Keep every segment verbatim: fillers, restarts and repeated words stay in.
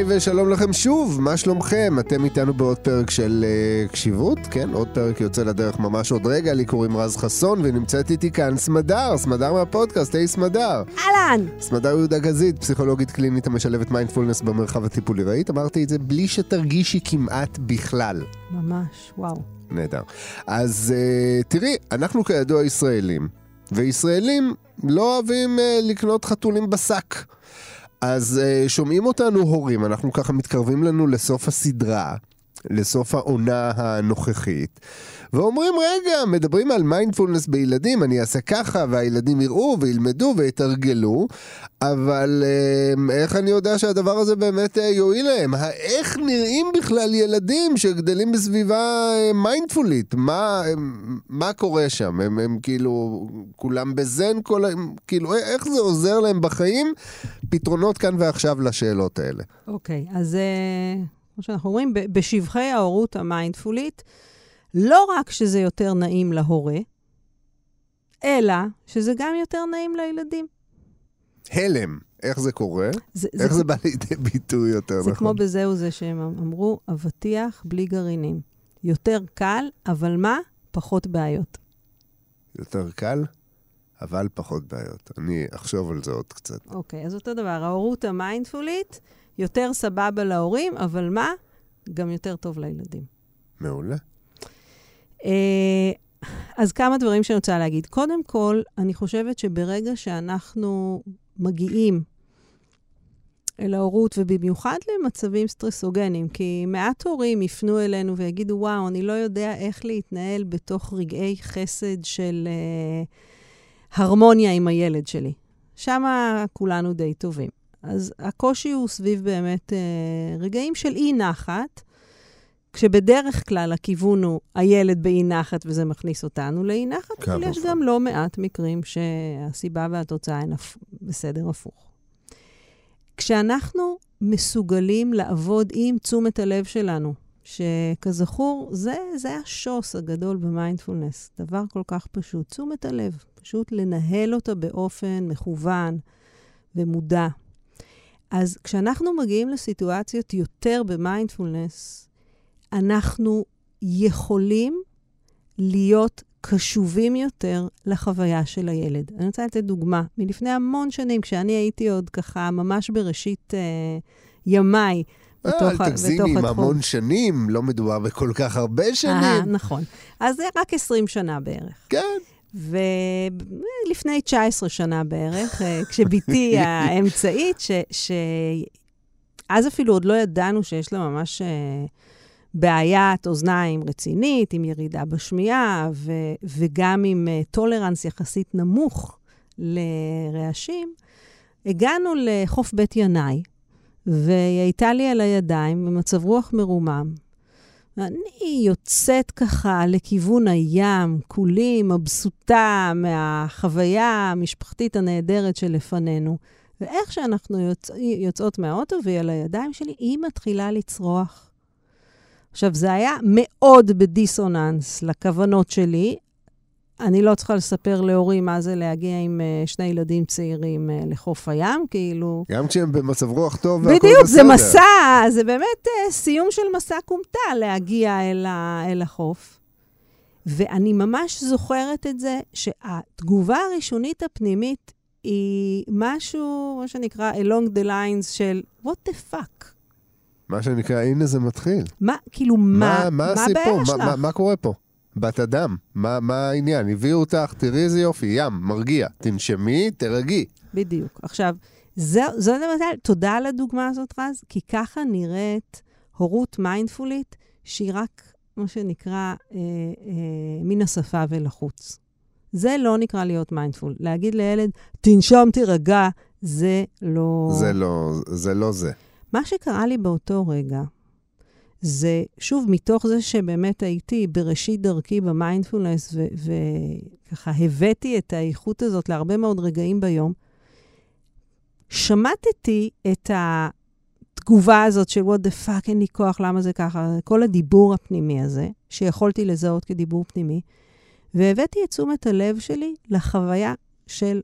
היי ושלום לכם שוב, מה שלומכם? אתם איתנו בעוד פרק של uh, קשיבות, כן? עוד פרק יוצא לדרך ממש עוד רגע, לי קוראים רז חסון ונמצאת איתי כאן סמדר, סמדר מהפודקאסט, היי סמדר. אלן. סמדר יהודה גזית, פסיכולוגית קלינית המשלבת מיינדפולנס במרחב הטיפולי. ראית? אמרתי את זה בלי שתרגישי כמעט בכלל. ממש, וואו. נהדר. אז uh, תראי, אנחנו כידוע ישראלים, וישראלים לא אוהבים uh, לקנות חתולים בשק. אז שומעים אותנו הורים, אנחנו ככה מתקרבים לנו לסוף הסדרה, לסוף העונה הנוכחית, ואומרים רגע, מדברים על מיינדפולנס בילדים, אני אעשה ככה והילדים יראו וילמדו ויתרגלו, אבל איך אני יודע שהדבר הזה באמת יועיל להם? איך נראים בכלל ילדים שגדלים בסביבה מיינדפולית? מה, מה קורה שם? הם, הם כאילו כולם בזן, כל, כאילו, איך זה עוזר להם בחיים? פתרונות כאן ועכשיו לשאלות האלה. אוקיי, okay, אז... שאנחנו אומרים, בשבחי ההורות המיינדפולית, לא רק שזה יותר נעים להורה, אלא שזה גם יותר נעים לילדים. הלם, איך זה קורה? זה, איך זה, זה בא לידי ביטוי יותר? זה נכון? כמו בזהו זה שהם אמרו, אבטיח בלי גרעינים. יותר קל, אבל מה? פחות בעיות. יותר קל? אבל פחות בעיות. אני אחשוב על זה עוד קצת. אוקיי, אז אותו דבר. ההורות המיינדפולית, יותר סבבה להורים, אבל מה? גם יותר טוב לילדים. מעולה. אז כמה דברים שאני רוצה להגיד. קודם כל, אני חושבת שברגע שאנחנו מגיעים אל ההורות, ובמיוחד למצבים סטרסוגנים, כי מעט הורים יפנו אלינו ויגידו, וואו, אני לא יודע איך להתנהל בתוך רגעי חסד של... הרמוניה עם הילד שלי. שם כולנו די טובים. אז הקושי הוא סביב באמת רגעים של אי נחת, כשבדרך כלל הכיוון הוא הילד באי נחת, וזה מכניס אותנו לאי נחת, אבל יש גם לא מעט מקרים שהסיבה והתוצאה הן בסדר הפוך. כשאנחנו מסוגלים לעבוד עם תשומת הלב שלנו, שכזכור, זה, זה השוס הגדול במיינדפולנס. דבר כל כך פשוט. תשומת הלב. פשוט לנהל אותה באופן מכוון ומודע. אז כשאנחנו מגיעים לסיטואציות יותר במיינדפולנס, אנחנו יכולים להיות קשובים יותר לחוויה של הילד. אני רוצה לתת דוגמה. מלפני המון שנים, כשאני הייתי עוד ככה, ממש בראשית אה, ימיי, אל תגזימי, המון שנים, לא מדובר בכל כך הרבה שנים. נכון. אז זה רק עשרים שנה בערך. כן. ולפני תשע עשרה שנה בערך, כשביתי האמצעית, שאז אפילו עוד לא ידענו שיש לה ממש בעיית אוזניים רצינית, עם ירידה בשמיעה, וגם עם טולרנס יחסית נמוך לרעשים, הגענו לחוף בית ינאי, והיא הייתה לי על הידיים במצב רוח מרומם. אני יוצאת ככה לכיוון הים, כולי מבסוטה מהחוויה המשפחתית הנהדרת שלפנינו. ואיך שאנחנו יוצא, יוצאות מהאוטו והיא על הידיים שלי, היא מתחילה לצרוח. עכשיו, זה היה מאוד בדיסוננס לכוונות שלי. אני לא צריכה לספר להורים מה זה להגיע עם שני ילדים צעירים לחוף הים, כאילו... גם כשהם במצב רוח טוב והכל בסדר. בדיוק, זה מסע, זה באמת סיום של מסע קומטה להגיע אל החוף. ואני ממש זוכרת את זה, שהתגובה הראשונית הפנימית היא משהו, מה שנקרא, along the lines של what the fuck. מה שנקרא, הנה זה מתחיל. מה, כאילו, מה, מה הסיפור? מה קורה פה? בת אדם, מה, מה העניין? הביאו אותך, תראי איזה יופי, ים, מרגיע, תנשמי, תרגי. בדיוק. עכשיו, זה, זה למשל, תודה על הדוגמה הזאת, רז, כי ככה נראית הורות מיינדפולית, שהיא רק, מה שנקרא, אה, אה, מן השפה ולחוץ. זה לא נקרא להיות מיינדפול. להגיד לילד, תנשום, תרגע, זה לא... זה לא, זה לא זה. מה שקרה לי באותו רגע, זה, שוב, מתוך זה שבאמת הייתי בראשית דרכי במיינדפולנס, וככה הבאתי את האיכות הזאת להרבה מאוד רגעים ביום, שמעתי את התגובה הזאת של what the fuck, אין לי כוח, למה זה ככה, כל הדיבור הפנימי הזה, שיכולתי לזהות כדיבור פנימי, והבאתי את תשומת הלב שלי לחוויה של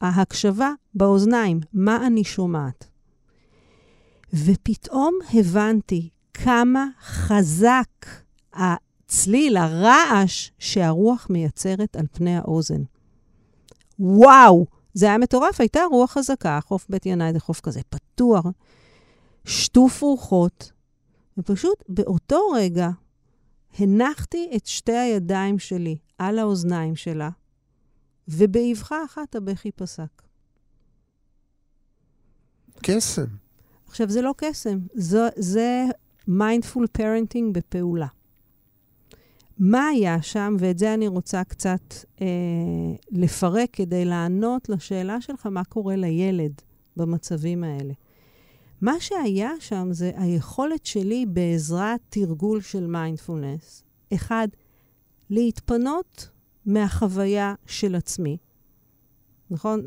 ההקשבה באוזניים, מה אני שומעת. ופתאום הבנתי כמה חזק הצליל, הרעש שהרוח מייצרת על פני האוזן. וואו, זה היה מטורף, הייתה רוח חזקה, חוף בית ינאי זה חוף כזה פתוח, שטוף רוחות, ופשוט באותו רגע הנחתי את שתי הידיים שלי על האוזניים שלה, ובאבחה אחת הבכי פסק. קסם. עכשיו, זה לא קסם, זה, זה mindful parenting בפעולה. מה היה שם, ואת זה אני רוצה קצת אה, לפרק כדי לענות לשאלה שלך, מה קורה לילד במצבים האלה. מה שהיה שם זה היכולת שלי בעזרת תרגול של מיינדפולנס. אחד, להתפנות מהחוויה של עצמי. נכון?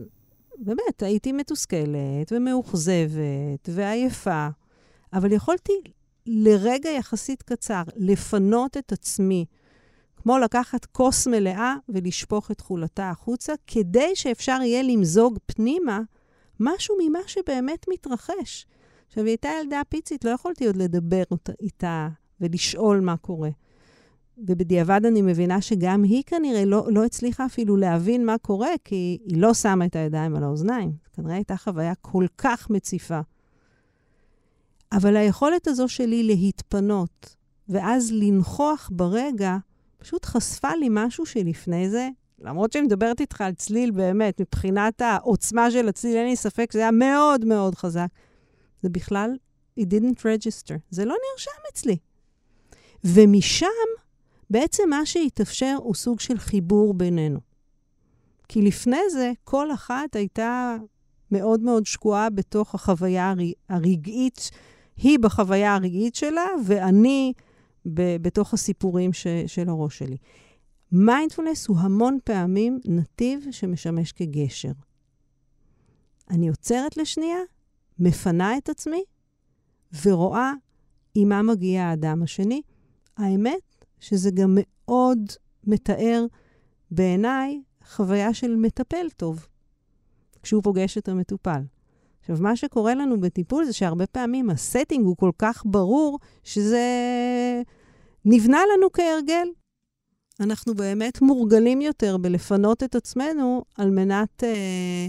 באמת, הייתי מתוסכלת ומאוחזבת ועייפה, אבל יכולתי לרגע יחסית קצר לפנות את עצמי, כמו לקחת כוס מלאה ולשפוך את חולתה החוצה, כדי שאפשר יהיה למזוג פנימה משהו ממה שבאמת מתרחש. עכשיו, הייתה ילדה פיצית, לא יכולתי עוד לדבר איתה ולשאול מה קורה. ובדיעבד אני מבינה שגם היא כנראה לא, לא הצליחה אפילו להבין מה קורה, כי היא לא שמה את הידיים על האוזניים. כנראה הייתה חוויה כל כך מציפה. אבל היכולת הזו שלי להתפנות, ואז לנחוח ברגע, פשוט חשפה לי משהו שלפני זה, למרות שאני מדברת איתך על צליל באמת, מבחינת העוצמה של הצליל, אין לי ספק, זה היה מאוד מאוד חזק. זה בכלל, it didn't register. זה לא נרשם אצלי. ומשם, בעצם מה שהתאפשר הוא סוג של חיבור בינינו. כי לפני זה, כל אחת הייתה מאוד מאוד שקועה בתוך החוויה הרגעית, היא בחוויה הרגעית שלה, ואני ב- בתוך הסיפורים ש- של הראש שלי. מיינדפולנס הוא המון פעמים נתיב שמשמש כגשר. אני עוצרת לשנייה, מפנה את עצמי, ורואה עם מה מגיע האדם השני. האמת שזה גם מאוד מתאר בעיניי חוויה של מטפל טוב, כשהוא פוגש את המטופל. עכשיו, מה שקורה לנו בטיפול זה שהרבה פעמים הסטינג הוא כל כך ברור, שזה נבנה לנו כהרגל. אנחנו באמת מורגלים יותר בלפנות את עצמנו על מנת אה,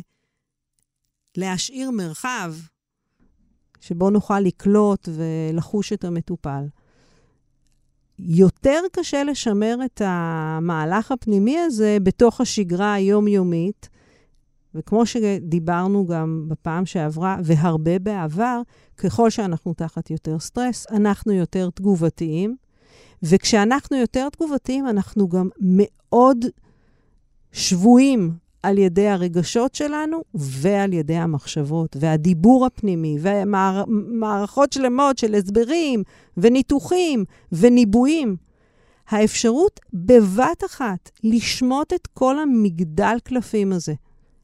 להשאיר מרחב שבו נוכל לקלוט ולחוש את המטופל. יותר קשה לשמר את המהלך הפנימי הזה בתוך השגרה היומיומית, וכמו שדיברנו גם בפעם שעברה, והרבה בעבר, ככל שאנחנו תחת יותר סטרס, אנחנו יותר תגובתיים, וכשאנחנו יותר תגובתיים, אנחנו גם מאוד שבויים על ידי הרגשות שלנו, ועל ידי המחשבות, והדיבור הפנימי, ומערכות שלמות של הסברים, וניתוחים, וניבויים. האפשרות בבת אחת לשמוט את כל המגדל קלפים הזה,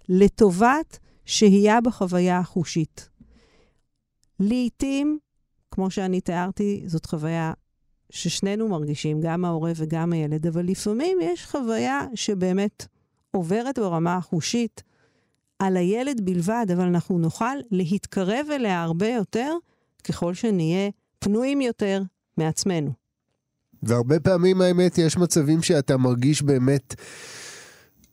לטובת שהייה בחוויה החושית. לעתים, כמו שאני תיארתי, זאת חוויה ששנינו מרגישים, גם ההורה וגם הילד, אבל לפעמים יש חוויה שבאמת עוברת ברמה החושית על הילד בלבד, אבל אנחנו נוכל להתקרב אליה הרבה יותר, ככל שנהיה פנויים יותר מעצמנו. והרבה פעמים האמת יש מצבים שאתה מרגיש באמת,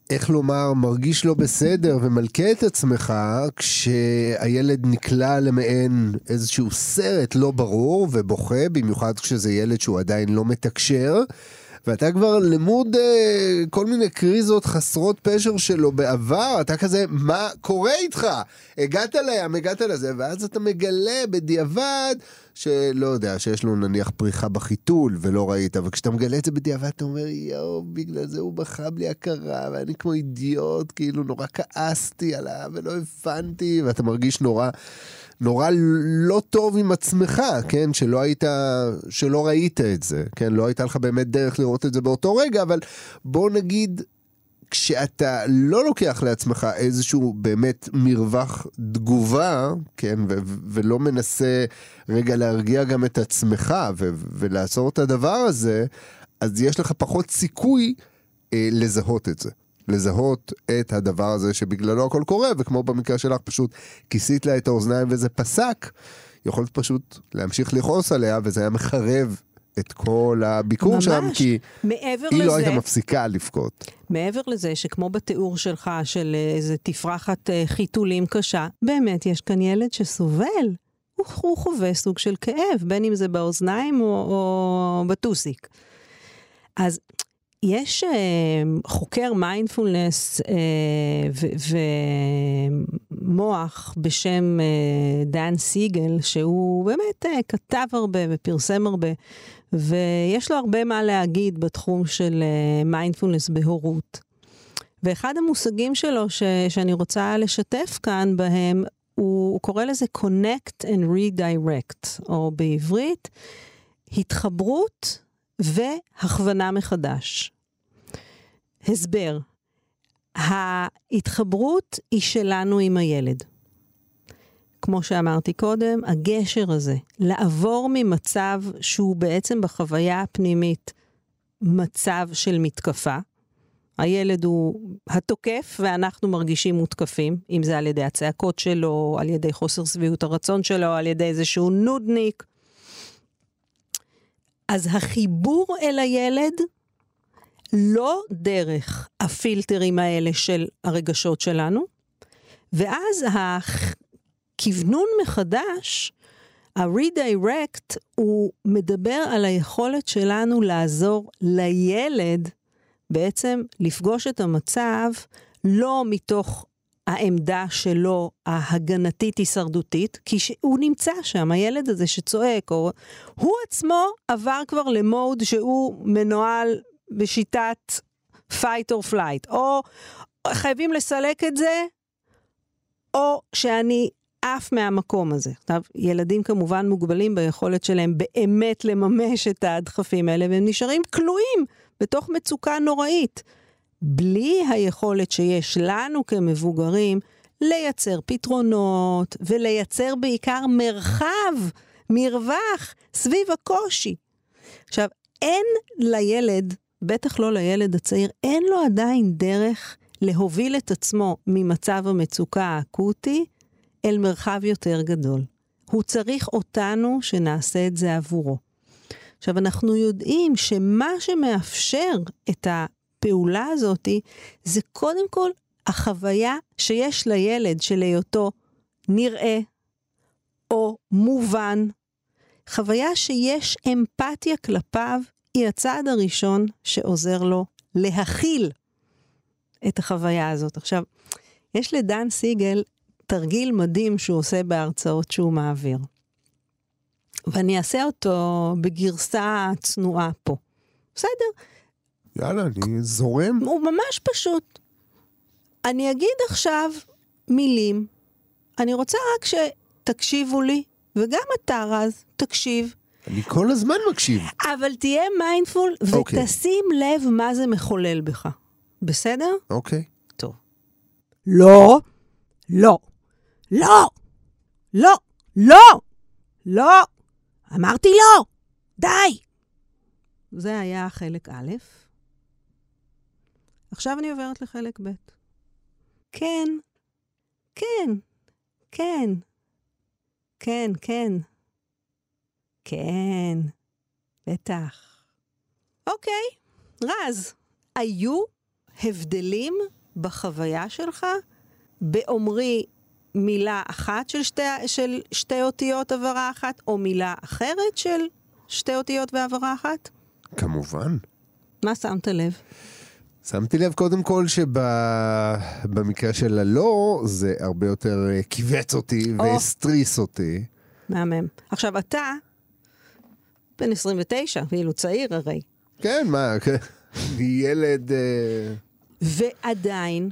איך לומר, מרגיש לא בסדר ומלכה את עצמך, כשהילד נקלע למעין איזשהו סרט לא ברור ובוכה, במיוחד כשזה ילד שהוא עדיין לא מתקשר, ואתה כבר למוד אה, כל מיני קריזות חסרות פשר שלו בעבר, אתה כזה, מה קורה איתך? הגעת לים, הגעת לזה, ואז אתה מגלה בדיעבד, שלא יודע, שיש לו נניח פריחה בחיתול, ולא ראית, וכשאתה מגלה את זה בדיעבד, אתה אומר, יאו, בגלל זה הוא בכה בלי הכרה, ואני כמו אידיוט, כאילו נורא כעסתי עליו, ולא הבנתי, ואתה מרגיש נורא, נורא לא טוב עם עצמך, כן? שלא היית, שלא ראית את זה, כן? לא הייתה לך באמת דרך לראות את זה באותו רגע, אבל בוא נגיד, כשאתה לא לוקח לעצמך איזשהו באמת מרווח תגובה, כן? ו- ו- ולא מנסה רגע להרגיע גם את עצמך ו- ולעצור את הדבר הזה, אז יש לך פחות סיכוי אה, לזהות את זה. לזהות את הדבר הזה שבגללו הכל קורה, וכמו במקרה שלך פשוט כיסית לה את האוזניים וזה פסק, יכולת פשוט להמשיך לכעוס עליה, וזה היה מחרב את כל הביקור שם, כי היא לא הייתה מפסיקה לבכות. מעבר לזה שכמו בתיאור שלך, של איזה תפרחת חיתולים קשה, באמת יש כאן ילד שסובל, הוא חווה סוג של כאב, בין אם זה באוזניים או, או בטוסיק. אז יש חוקר מיינדפולנס ומוח בשם דן סיגל, שהוא באמת כתב הרבה ופרסם הרבה, ויש לו הרבה מה להגיד בתחום של מיינדפולנס בהורות. ואחד המושגים שלו ש, שאני רוצה לשתף כאן בהם, הוא, הוא קורא לזה connect and redirect, או בעברית, התחברות והכוונה מחדש. הסבר, ההתחברות היא שלנו עם הילד. כמו שאמרתי קודם, הגשר הזה, לעבור ממצב שהוא בעצם בחוויה הפנימית, מצב של מתקפה. הילד הוא התוקף ואנחנו מרגישים מותקפים, אם זה על ידי הצעקות שלו, על ידי חוסר סביעות הרצון שלו, על ידי איזשהו נודניק. אז החיבור אל הילד, לא דרך הפילטרים האלה של הרגשות שלנו, ואז הכיוונון מחדש, ה-redirect, הוא מדבר על היכולת שלנו לעזור לילד, בעצם לפגוש את המצב, לא מתוך העמדה שלו ההגנתית הישרדותית, כי הוא נמצא שם, הילד הזה שצועק, או הוא עצמו עבר כבר למוד שהוא מנוהל בשיטת fight or flight, או חייבים לסלק את זה, או שאני אף מהמקום הזה. ילדים כמובן מוגבלים ביכולת שלהם באמת לממש את הדחפים האלה, והם נשארים כלואים בתוך מצוקה נוראית, בלי היכולת שיש לנו כמבוגרים לייצר פתרונות, ולייצר בעיקר מרחב, מרווח, סביב הקושי. עכשיו, אין לילד, בטח לא לילד הצעיר, אין לו עדיין דרך להוביל את עצמו ממצב המצוקה האקוטי אל מרחב יותר גדול. הוא צריך אותנו שנעשה את זה עבורו. עכשיו, אנחנו יודעים שמה שמאפשר את הפעולה הזאת, זה קודם כל החוויה שיש לילד של היותו נראה או מובן. חוויה שיש אמפתיה כלפיו היא הצעד הראשון שעוזר לו להכיל את החוויה הזאת. עכשיו, יש לדן סיגל תרגיל מדהים שהוא עושה בהרצאות שהוא מעביר. ואני אעשה אותו בגרסה צנועה פה. בסדר? יאללה, אני זורם. הוא ממש פשוט. אני אגיד עכשיו מילים. אני רוצה רק שתקשיבו לי, וגם אתה רז, תקשיב. אני כל הזמן מקשיב. אבל תהיה מיינדפול, okay. ותשים לב מה זה מחולל בך. בסדר? אוקיי. Okay. טוב. לא, לא, לא, לא, לא, לא. אמרתי לא, די. זה היה חלק א'. עכשיו אני עוברת לחלק ב'. כן, כן, כן, כן, כן. כן, בטח. אוקיי, רז, היו הבדלים בחוויה שלך באומרי מילה אחת של שתי, של שתי אותיות עברה אחת, או מילה אחרת של שתי אותיות ועברה אחת? כמובן. מה שמת לב? שמתי לב קודם כל שבמקרה של הלא, זה הרבה יותר קיבץ אותי והסטריס אותי. מהמם. עכשיו אתה בן עשרים ותשע, ואילו צעיר הרי. כן, מה, ילד... ועדיין,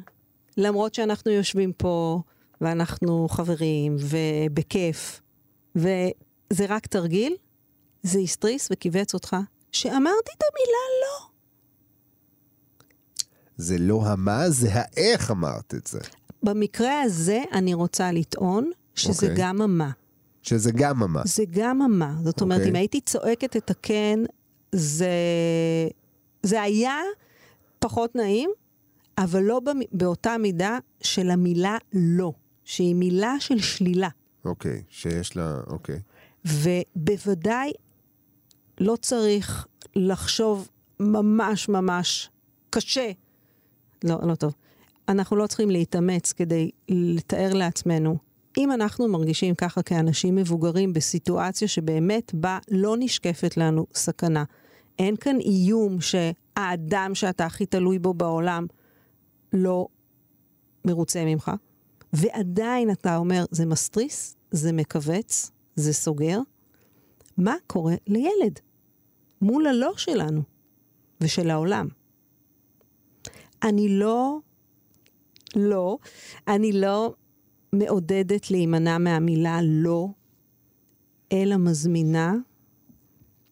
למרות שאנחנו יושבים פה, ואנחנו חברים, ובכיף, וזה רק תרגיל, זה הסטריס וקיבץ אותך, שאמרתי את המילה לא. זה לא המה, זה האיך אמרת את זה. במקרה הזה אני רוצה לטעון, שזה okay. גם המה. שזה גם המה. זה גם המה. זאת אומרת, okay. אם הייתי צועקת את הכן, זה... זה היה פחות נעים, אבל לא באותה מידה של המילה לא, שהיא מילה של שלילה. אוקיי, שיש לה, אוקיי. ובוודאי לא צריך לחשוב ממש ממש קשה. לא, לא טוב. אנחנו לא צריכים להתאמץ כדי לתאר לעצמנו. אם אנחנו מרגישים ככה כאנשים מבוגרים בסיטואציה שבאמת בה לא נשקפת לנו סכנה, אין כאן איום שהאדם שאתה הכי תלוי בו בעולם לא מרוצה ממך, ועדיין אתה אומר, זה מסטריס, זה מקווץ, זה סוגר. מה קורה לילד? מול הלא שלנו ושל העולם. אני לא, לא, אני לא מעודדת להימנע מהמילה לא, אלא מזמינה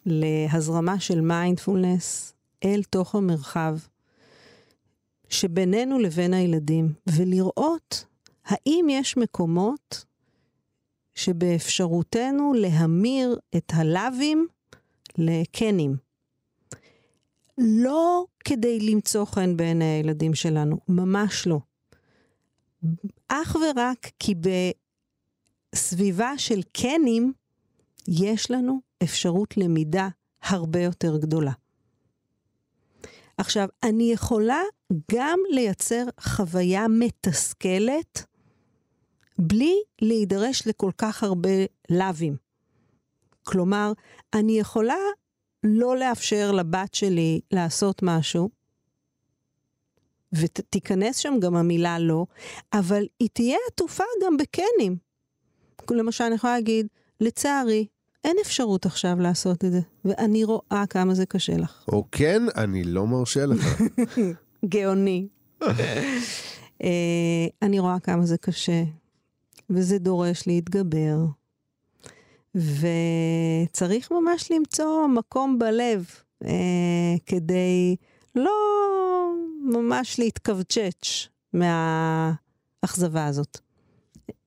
להזרמה של מיינדפולנס אל תוך המרחב שבינינו לבין הילדים, ולראות האם יש מקומות שבאפשרותנו להמיר את הלאווים לקנים. לא כדי למצוא חן בין הילדים שלנו, ממש לא. אך ורק כי בסביבה של קנים יש לנו אפשרות למידה הרבה יותר גדולה. עכשיו, אני יכולה גם לייצר חוויה מתסכלת, בלי להידרש לכל כך הרבה לבים. כלומר, אני יכולה לא לאפשר לבת שלי לעשות משהו, ותיכנס שם גם המילה לא, אבל היא תהיה עטופה גם בקנים. למשל, אני יכולה להגיד, לצערי, אין אפשרות עכשיו לעשות את זה, ואני רואה כמה זה קשה לך. או כן, אני לא מרשה לך. גאוני. אני רואה כמה זה קשה, וזה דורש להתגבר. וצריך ממש למצוא מקום בלב, כדי לא ממש להתכווצ'ץ' מהאכזבה הזאת.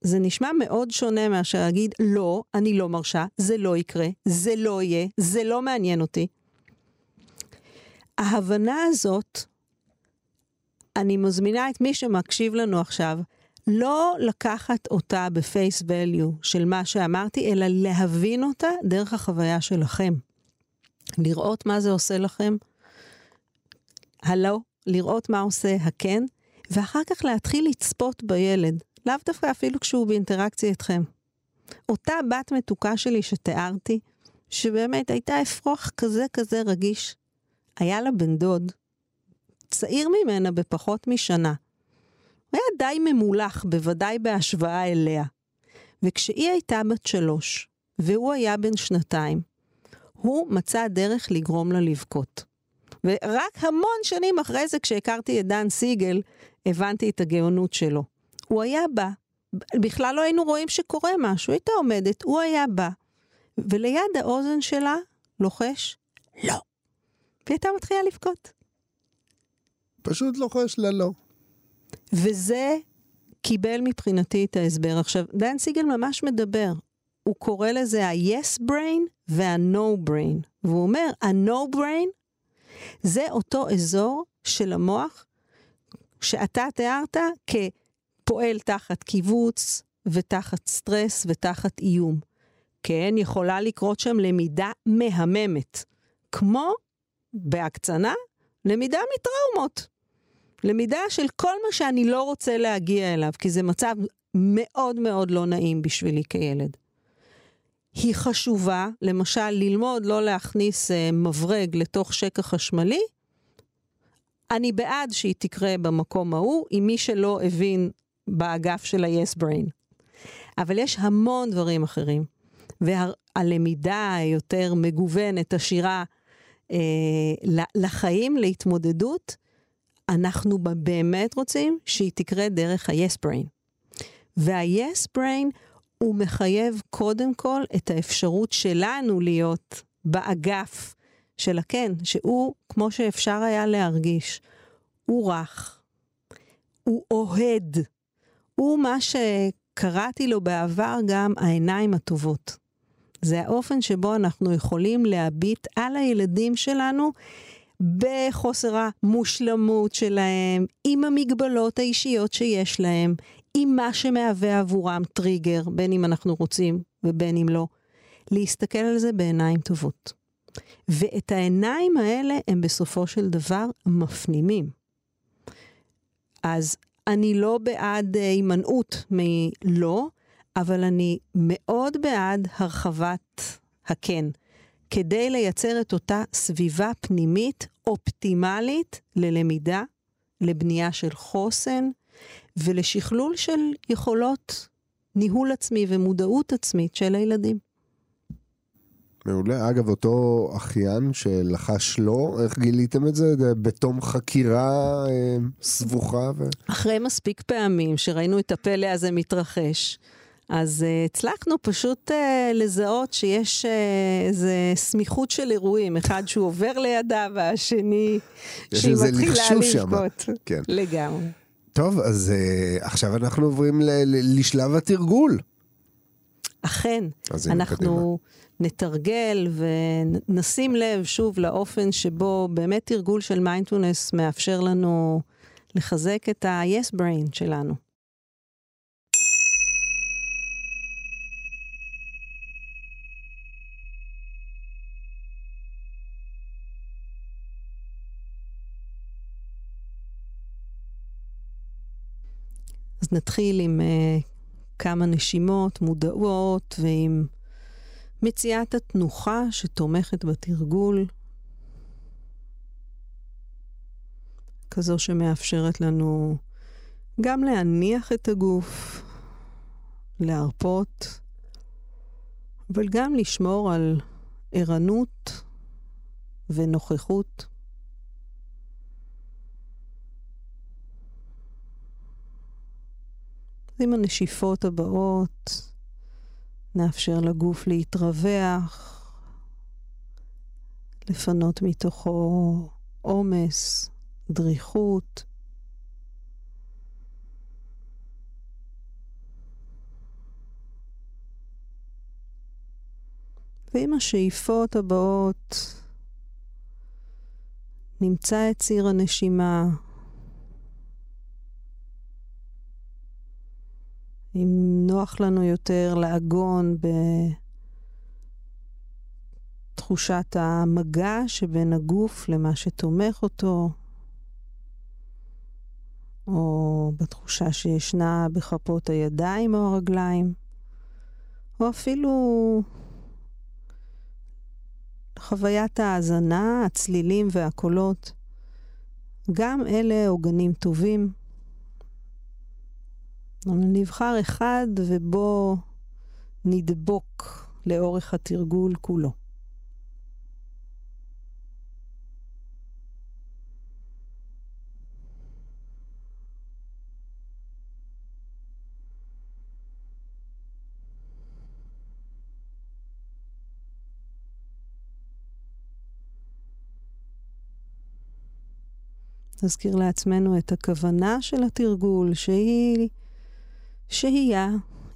זה נשמע מאוד שונה מאשר להגיד, לא, אני לא מרשה, זה לא יקרה, זה לא יהיה, זה לא מעניין אותי. ההבנה הזאת, אני מזמינה את מי שמקשיב לנו עכשיו, לא לקחת אותה בפייס וליו של מה שאמרתי, אלא להבין אותה דרך החוויה שלכם. לראות מה זה עושה לכם, הלא, לראות מה עושה הכן, ואחר כך להתחיל לצפות בילד, לאו דווקא אפילו כשהוא באינטראקציה איתכם. אותה בת מתוקה שלי שתיארתי, שבאמת הייתה אפרוח כזה כזה רגיש, היה לה בן דוד, צעיר ממנה בפחות משנה, הוא היה די ממולח, בוודאי בהשוואה אליה. וכשהיא הייתה בת שלוש, והוא היה בן שנתיים, הוא מצא דרך לגרום לה לבכות. ורק המון שנים אחרי זה, כשהכרתי את דן סיגל, הבנתי את הגאונות שלו. הוא היה בא, בכלל לא היינו רואים שקורה משהו, הייתה עומדת, הוא היה בא, וליד האוזן שלה לוחש, לא. והייתה מתחילה לבכות. פשוט לוחש לה לא. וזה קיבל מבחינתי את ההסבר. עכשיו, דן סיגל ממש מדבר. הוא קורא לזה ה-yes brain וה-no brain. והוא אומר, ה-no brain זה אותו אזור של המוח שאתה תיארת כפועל תחת קיבוץ ותחת סטרס ותחת איום. כן, יכולה לקרות שם למידה מהממת. כמו, בהקצנה, למידה מטראומות. למידה של כל מה שאני לא רוצה להגיע אליו, כי זה מצב מאוד מאוד לא נעים בשבילי כילד. היא חשובה, למשל, ללמוד לא להכניס uh, מברג לתוך שקע חשמלי. אני בעד שהיא תקרה במקום ההוא, עם מי שלא הבין באגף של ה-yes brain. אבל יש המון דברים אחרים. והלמידה היותר מגוונת, עשירה uh, לחיים, להתמודדות, אנחנו באמת רוצים שהיא תקרה דרך ה-yes brain. וה-yes brain הוא מחייב קודם כל את האפשרות שלנו להיות באגף של הכן, שהוא, כמו שאפשר היה להרגיש, הוא רך, הוא אוהד, הוא מה שקראתי לו בעבר גם העיניים הטובות. זה האופן שבו אנחנו יכולים להביט על הילדים שלנו בחוסר המושלמות שלהם, עם המגבלות האישיות שיש להם, עם מה שמהווה עבורם טריגר, בין אם אנחנו רוצים ובין אם לא, להסתכל על זה בעיניים טובות. ואת העיניים האלה הם בסופו של דבר מפנימים. אז אני לא בעד הימנעות מלא, אבל אני מאוד בעד הרחבת הכן, כדי לייצר את אותה סביבה פנימית אופטימלית ללמידה, לבנייה של חוסן, ולשכלול של יכולות ניהול עצמי ומודעות עצמית של הילדים. מעולה. אגב, אותו אחיין שלחש לו, איך גיליתם את זה? בתום חקירה אה, סבוכה? ו... אחרי מספיק פעמים שראינו את הפלא הזה מתרחש, אז uh, הצלחנו פשוט uh, לזהות שיש uh, איזה סמיכות של אירועים, אחד שהוא עובר לידה והשני שהיא מתחילה להשקות. כן. לגמרי. טוב, אז uh, עכשיו אנחנו עוברים ל- ל- לשלב התרגול. אכן, אנחנו קדימה. נתרגל ונשים לב שוב לאופן שבו באמת תרגול של מיינדפולנס מאפשר לנו לחזק את ה-yes brain שלנו. אז נתחיל עם uh, כמה נשימות מודעות ועם מציאת התנוחה שתומכת בתרגול, כזו שמאפשרת לנו גם להניח את הגוף, להרפות, אבל גם לשמור על ערנות ונוכחות. עם הנשיפות הבאות נאפשר לגוף להתרווח, לפנות מתוכו עומס, דריכות. ועם השאיפות הבאות נמצא את ציר הנשימה אם נוח לנו יותר לעגון בתחושת המגע שבין הגוף למה שתומך אותו, או בתחושה שישנה בחפות הידיים או הרגליים, או אפילו חוויית ההזנה, הצלילים והקולות, גם אלה עוגנים טובים. נבחר אחד ובו נדבוק לאורך התרגול כולו. נזכיר לעצמנו את הכוונה של התרגול שהיא שהייה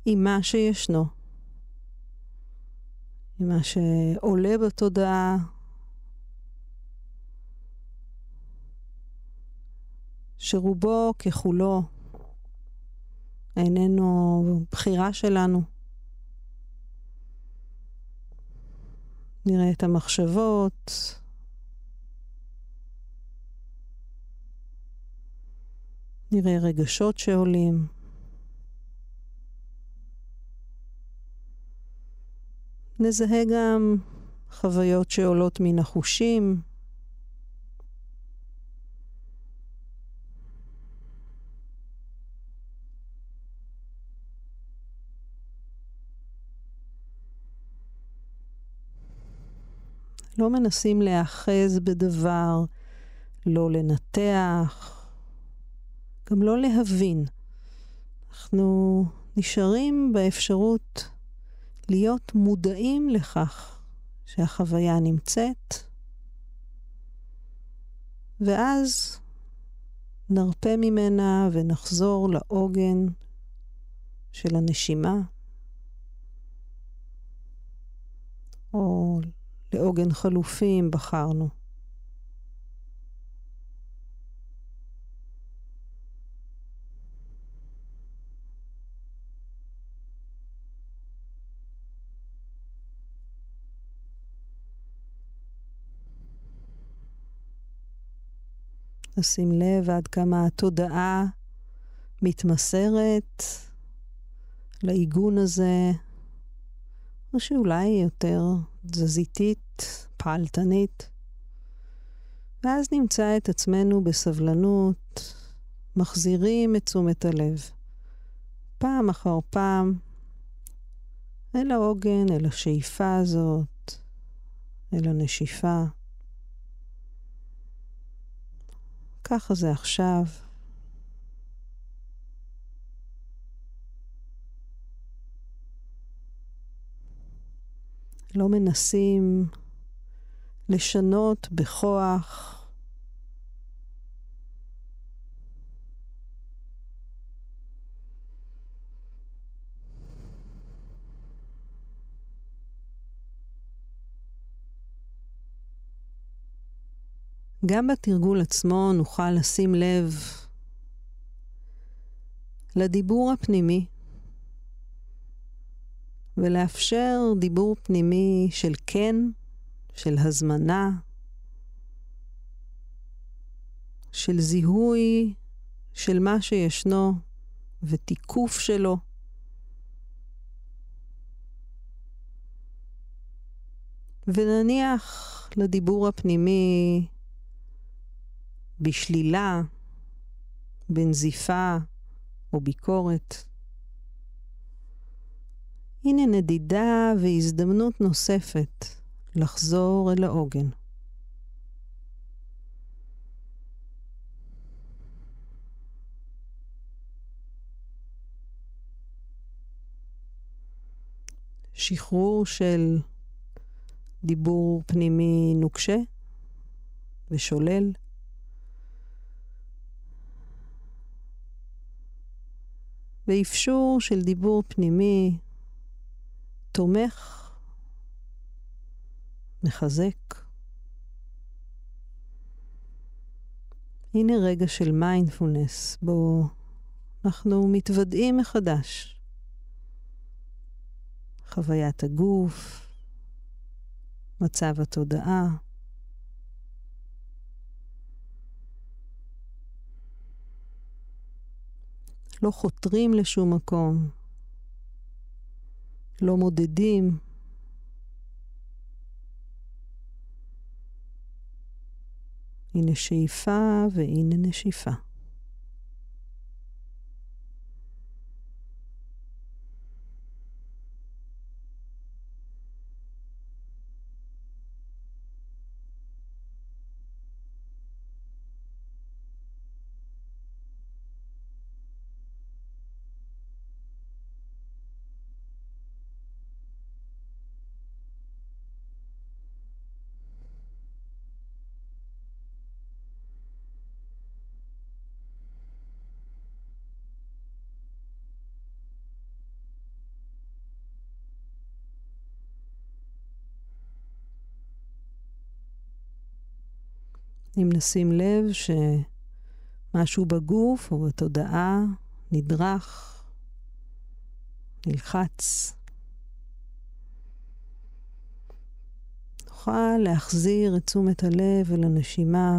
עם מה שישנו, עם מה שעולה בתודעה, שרובו ככולו איננו בחירה שלנו. נראה את המחשבות, נראה רגשות שעולים, נזהה גם חוויות שעולות מן החושים. לא מנסים להאחז בדבר, לא לנתח, גם לא להבין. אנחנו נשארים באפשרות להיות מודעים לכך שהחוויה נמצאת, ואז נרפה ממנה ונחזור לעוגן של הנשימה, או לעוגן חלופי אם בחרנו. לשים לב עד כמה התודעה מתמסרת לעיגון הזה, או שאולי יותר תזזיתית, פעלתנית. ואז נמצא את עצמנו בסבלנות, מחזירים את תשומת הלב. פעם אחר פעם, אל העוגן, אל השאיפה הזאת, אל הנשיפה. ככה זה עכשיו. לא מנסים לשנות בכוח. גם בתרגול עצמו נוכל לשים לב לדיבור הפנימי ולאפשר דיבור פנימי של כן, של הזמנה, של זיהוי של מה שישנו ותיקוף שלו. ונניח לדיבור הפנימי בשלילה, בנזיפה או ביקורת. הנה נדידה והזדמנות נוספת לחזור אל העוגן. שחרור של דיבור פנימי נוקשה ושולל. ואפשור של דיבור פנימי תומך, מחזק. הנה רגע של מיינדפולנס, בו אנחנו מתוודעים מחדש. חוויית הגוף, מצב התודעה. לא חותרים לשום מקום, לא מודדים. הנה שאיפה והנה נשיפה. אם נשים לב שמשהו בגוף או בתודעה נדרך, נלחץ, נוכל להחזיר את תשומת הלב ולנשימה,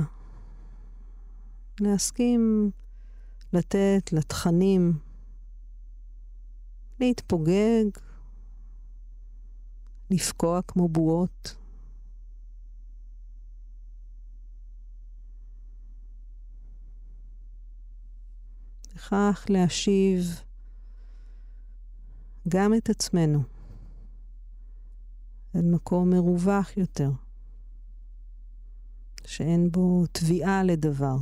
להסכים לתת לתכנים, להתפוגג, לפקוע כמו בועות. כך להשיב גם את עצמנו אל מקום מרווח יותר, שאין בו תביעה לדבר.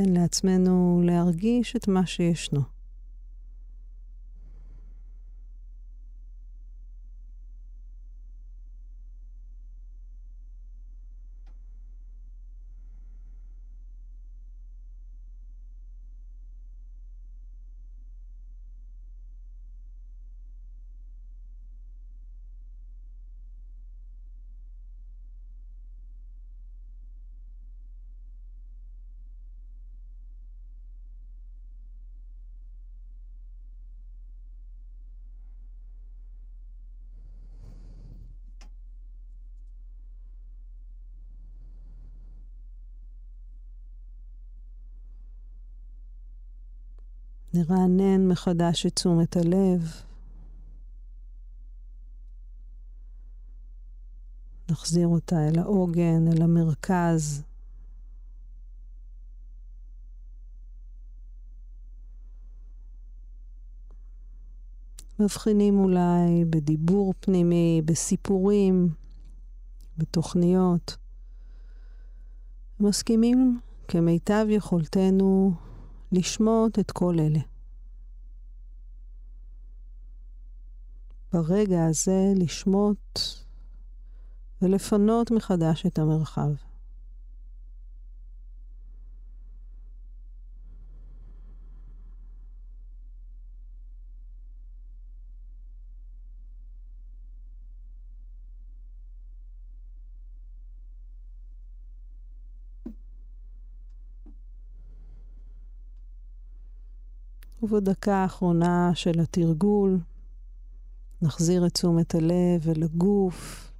תן לעצמנו להרגיש את מה שישנו. נרענן מחדש את תשומת הלב. נחזיר אותה אל העוגן, אל המרכז. מבחינים אולי בדיבור פנימי, בסיפורים, בתוכניות. מסכימים כמיטב יכולתנו לשמות את כל אלה. ברגע הזה לשמות ולפנות מחדש את המרחב. ובדקה האחרונה של התרגול, נחזיר את תשומת הלב ולגוף,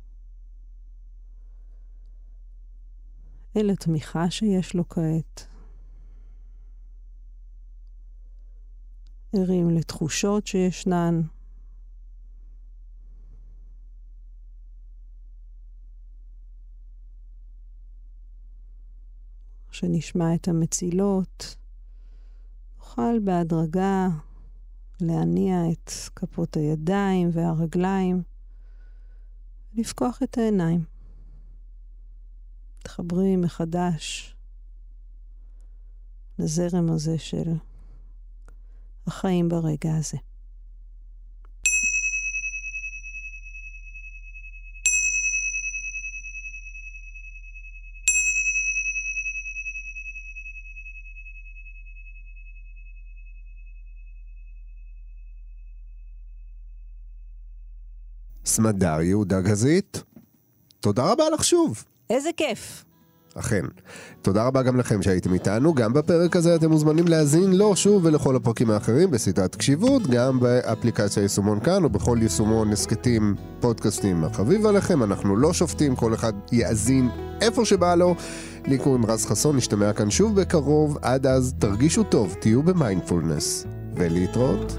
אל התמיכה שיש לו כעת. ערים לתחושות שישנן. שנשמע את המצילות. נוכל בהדרגה להניע את כפות הידיים והרגליים, לפקוח את העיניים. תחברי מחדש לזרם הזה של החיים ברגע הזה. סמדר יהודה גזית, תודה רבה לך שוב. איזה כיף. אכן. תודה רבה גם לכם שהייתם איתנו. גם בפרק הזה אתם מוזמנים להזין לו שוב ולכל הפרקים האחרים בשיטת קשיבות, גם באפליקציה יישומון כאן ובכל יישומון נסקטים פודקאסטים החביב עליכם. אנחנו לא שופטים, כל אחד יאזין איפה שבא לו. לי קוראים רז חסון, נשתמע כאן שוב בקרוב. עד אז תרגישו טוב, תהיו במיינדפולנס ולהתראות.